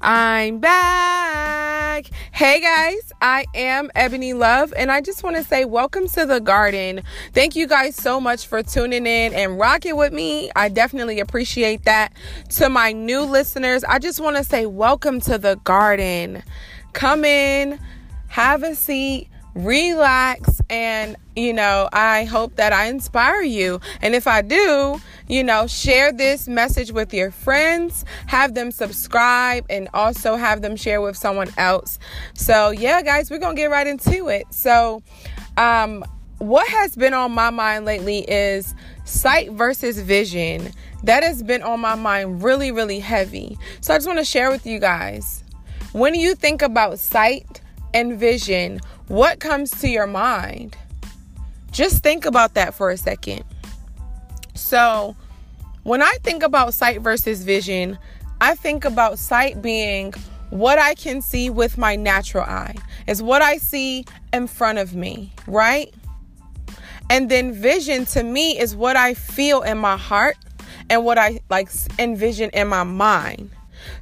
I'm back. Hey guys, I am Ebony Love, and I just want to say welcome to the garden. Thank you guys so much for tuning in and rocking with me. I definitely appreciate that. To my new listeners, I just want to say welcome to the garden. Come in, have a seat, relax, and I hope that I inspire you. And if I do, share this message with your friends, have them subscribe, and also have them share with someone else. So yeah, guys, we're going to get right into it. So, what has been on my mind lately is sight versus vision. That has been on my mind really, really heavy. So I just want to share with you guys, when you think about sight and vision, what comes to your mind? Just think about that for a second. So when I think about sight versus vision, I think about sight being what I can see with my natural eye. It's what I see in front of me, right? And then vision to me is what I feel in my heart and what I envision in my mind.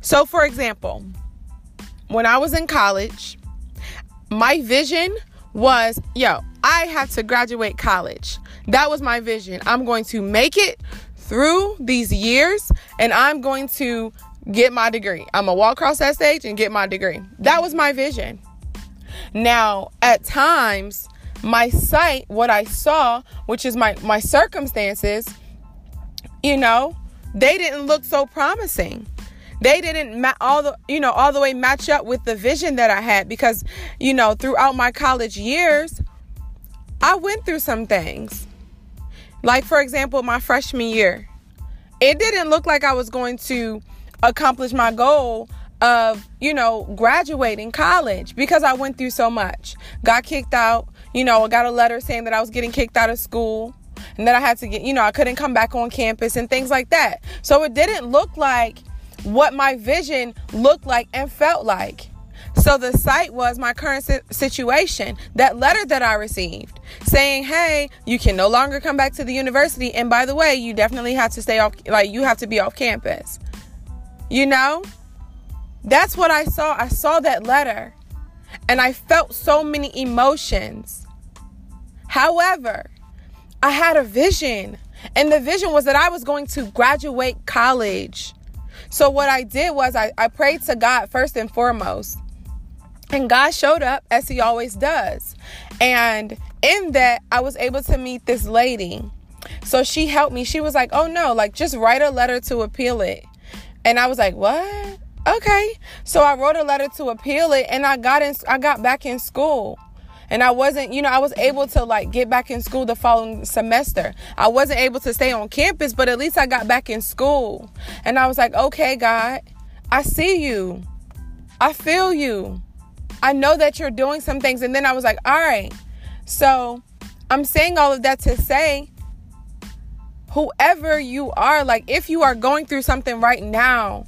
So for example, when I was in college, my vision was, I have to graduate college. That was my vision. I'm going to make it through these years and I'm going to get my degree. I'm going to walk across that stage and get my degree. That was my vision. Now, at times, my sight, what I saw, which is my circumstances, they didn't look so promising. They didn't all the way match up with the vision that I had because, throughout my college years, I went through some things. Like, for example, my freshman year, it didn't look like I was going to accomplish my goal of, graduating college because I went through so much. Got kicked out, I got a letter saying that I was getting kicked out of school and that I had to get, I couldn't come back on campus and things like that. So it didn't look like what my vision looked like and felt like. So the sight was my current situation, that letter that I received saying, hey, you can no longer come back to the university. And by the way, you definitely have to stay off, you have to be off campus. That's what I saw. I saw that letter and I felt so many emotions. However, I had a vision and the vision was that I was going to graduate college. So what I did was I prayed to God first and foremost. And God showed up as he always does. And in that, I was able to meet this lady. So she helped me. She was like, oh no, just write a letter to appeal it. And I was like, what? Okay. So I wrote a letter to appeal it and I got back in school. And I wasn't, I was able to get back in school the following semester. I wasn't able to stay on campus, but at least I got back in school. And I was like, okay, God, I see you. I feel you. I know that you're doing some things. And then I was like, all right. So I'm saying all of that to say, whoever you are, if you are going through something right now,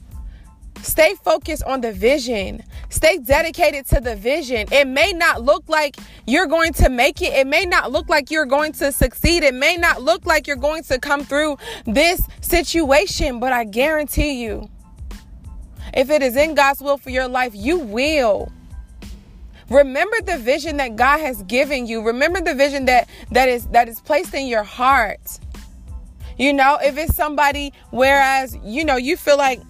stay focused on the vision. Stay dedicated to the vision. It may not look like you're going to make it. It may not look like you're going to succeed. It may not look like you're going to come through this situation, but I guarantee you, if it is in God's will for your life, you will. Remember the vision that God has given you. Remember the vision that is placed in your heart. If it's somebody, whereas, you feel like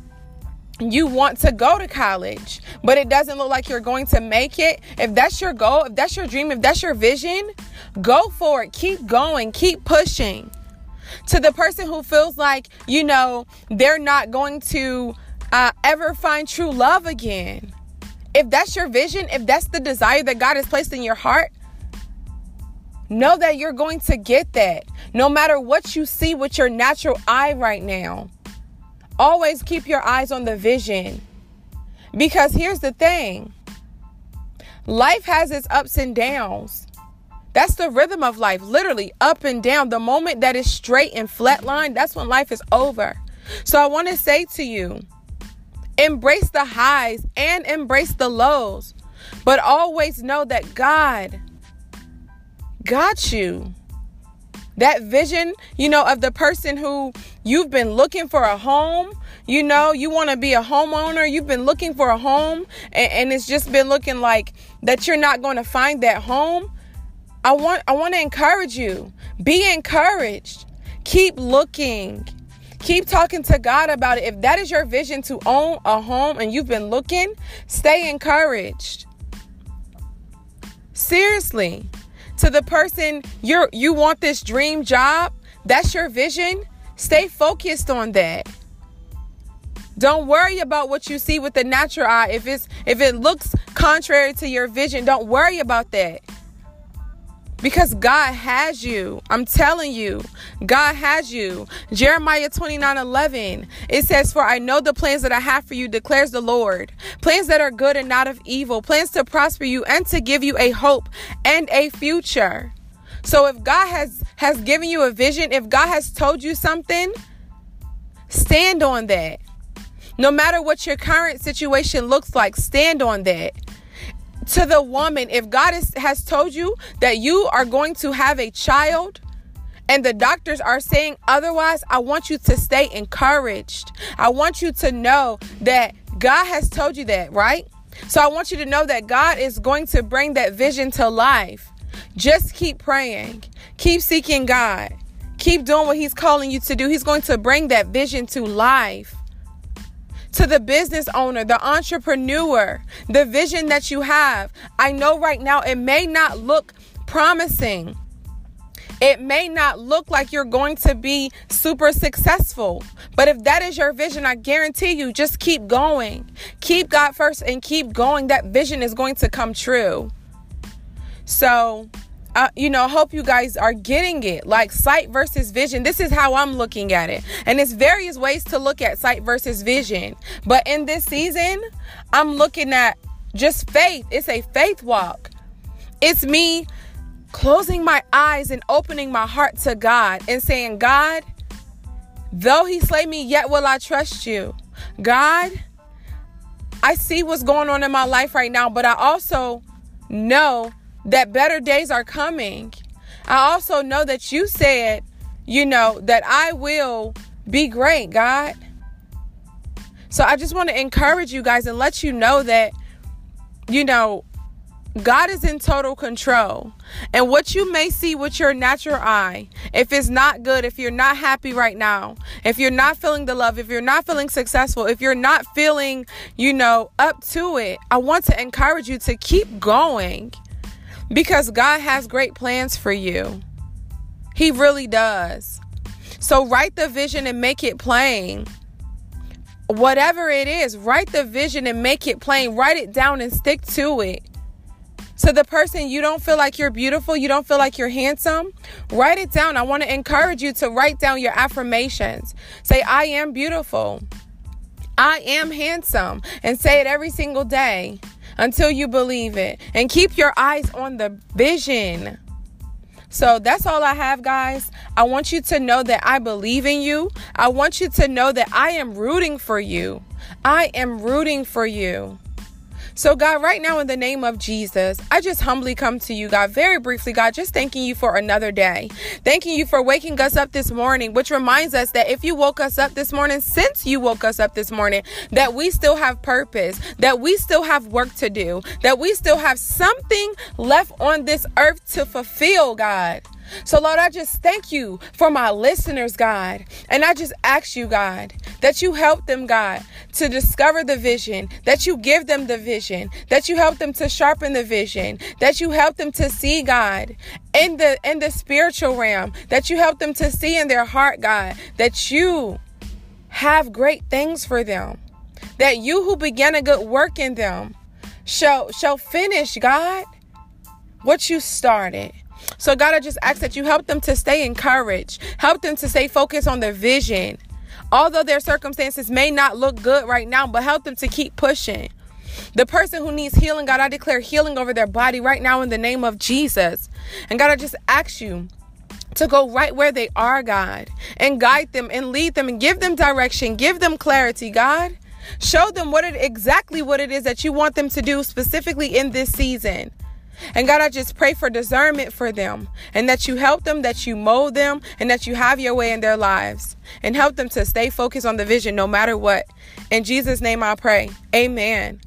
you want to go to college, but it doesn't look like you're going to make it. If that's your goal, if that's your dream, if that's your vision, go for it. Keep going. Keep pushing. To the person who feels like, they're not going to ever find true love again. If that's your vision, if that's the desire that God has placed in your heart, know that you're going to get that. No matter what you see with your natural eye right now, always keep your eyes on the vision. Because here's the thing. Life has its ups and downs. That's the rhythm of life, literally up and down. The moment that is straight and flatlined, that's when life is over. So I want to say to you, embrace the highs and embrace the lows, but always know that God got you. that vision, you know, of the person who you've been looking for a home. You know, you want to be a homeowner. You've been looking for a home, and it's just been looking like that you're not going to find that home. I want to encourage you. Be encouraged. Keep looking. Keep talking to God about it. If that is your vision, to own a home, and you've been looking, stay encouraged. Seriously. To the person you want this dream job, that's your vision, stay focused on that. Don't worry about what you see with the natural eye. If it looks contrary to your vision, don't worry about that. Because God has you. I'm telling you, God has you. Jeremiah 29:11, it says, "For I know the plans that I have for you, declares the Lord. Plans that are good and not of evil. Plans to prosper you and to give you a hope and a future." So if God has given you a vision, if God has told you something, stand on that. No matter what your current situation looks like, stand on that. To the woman, if God has told you that you are going to have a child and the doctors are saying otherwise, I want you to stay encouraged. I want you to know that God has told you that, right? So I want you to know that God is going to bring that vision to life. Just keep praying. Keep seeking God. Keep doing what He's calling you to do. He's going to bring that vision to life. To the business owner, the entrepreneur, the vision that you have. I know right now it may not look promising. It may not look like you're going to be super successful. But if that is your vision, I guarantee you, just keep going. Keep God first and keep going. That vision is going to come true. So, hope you guys are getting it. Like sight versus vision. This is how I'm looking at it. And it's various ways to look at sight versus vision. But in this season, I'm looking at just faith. It's a faith walk. It's me closing my eyes and opening my heart to God and saying, "God, though He slay me, yet will I trust you. God, I see what's going on in my life right now, but I also know that better days are coming. I also know that you said, that I will be great, God." So I just want to encourage you guys and let you know that, God is in total control. And what you may see with your natural eye, if it's not good, if you're not happy right now, if you're not feeling the love, if you're not feeling successful, if you're not feeling, up to it, I want to encourage you to keep going. Because God has great plans for you. He really does. So write the vision and make it plain. Whatever it is, write the vision and make it plain. Write it down and stick to it. So the person, you don't feel like you're beautiful, you don't feel like you're handsome, write it down. I want to encourage you to write down your affirmations. Say, "I am beautiful. I am handsome." And say it every single day. Until you believe it. And keep your eyes on the vision. So that's all I have, guys. I want you to know that I believe in you. I want you to know that I am rooting for you. I am rooting for you. So God, right now in the name of Jesus, I just humbly come to you, God, very briefly, God, just thanking you for another day. Thanking you for waking us up this morning, which reminds us that if you woke us up this morning, since you woke us up this morning, that we still have purpose, that we still have work to do, that we still have something left on this earth to fulfill, God. So, Lord, I just thank you for my listeners, God. And I just ask you, God, that you help them, God, to discover the vision, that you give them the vision, that you help them to sharpen the vision, that you help them to see, God, in the spiritual realm, that you help them to see in their heart, God, that you have great things for them, that you who began a good work in them shall finish, God, what you started. So, God, I just ask that you help them to stay encouraged. Help them to stay focused on their vision. Although their circumstances may not look good right now, but help them to keep pushing. The person who needs healing, God, I declare healing over their body right now in the name of Jesus. And, God, I just ask you to go right where they are, God, and guide them and lead them and give them direction. Give them clarity, God. Show them exactly what it is that you want them to do specifically in this season. And God, I just pray for discernment for them, and that you help them, that you mold them, and that you have your way in their lives, and help them to stay focused on the vision no matter what. In Jesus' name I pray. Amen.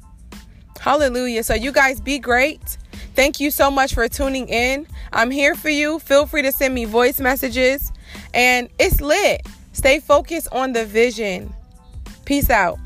Hallelujah. So you guys be great. Thank you so much for tuning in. I'm here for you. Feel free to send me voice messages. And it's lit. Stay focused on the vision. Peace out.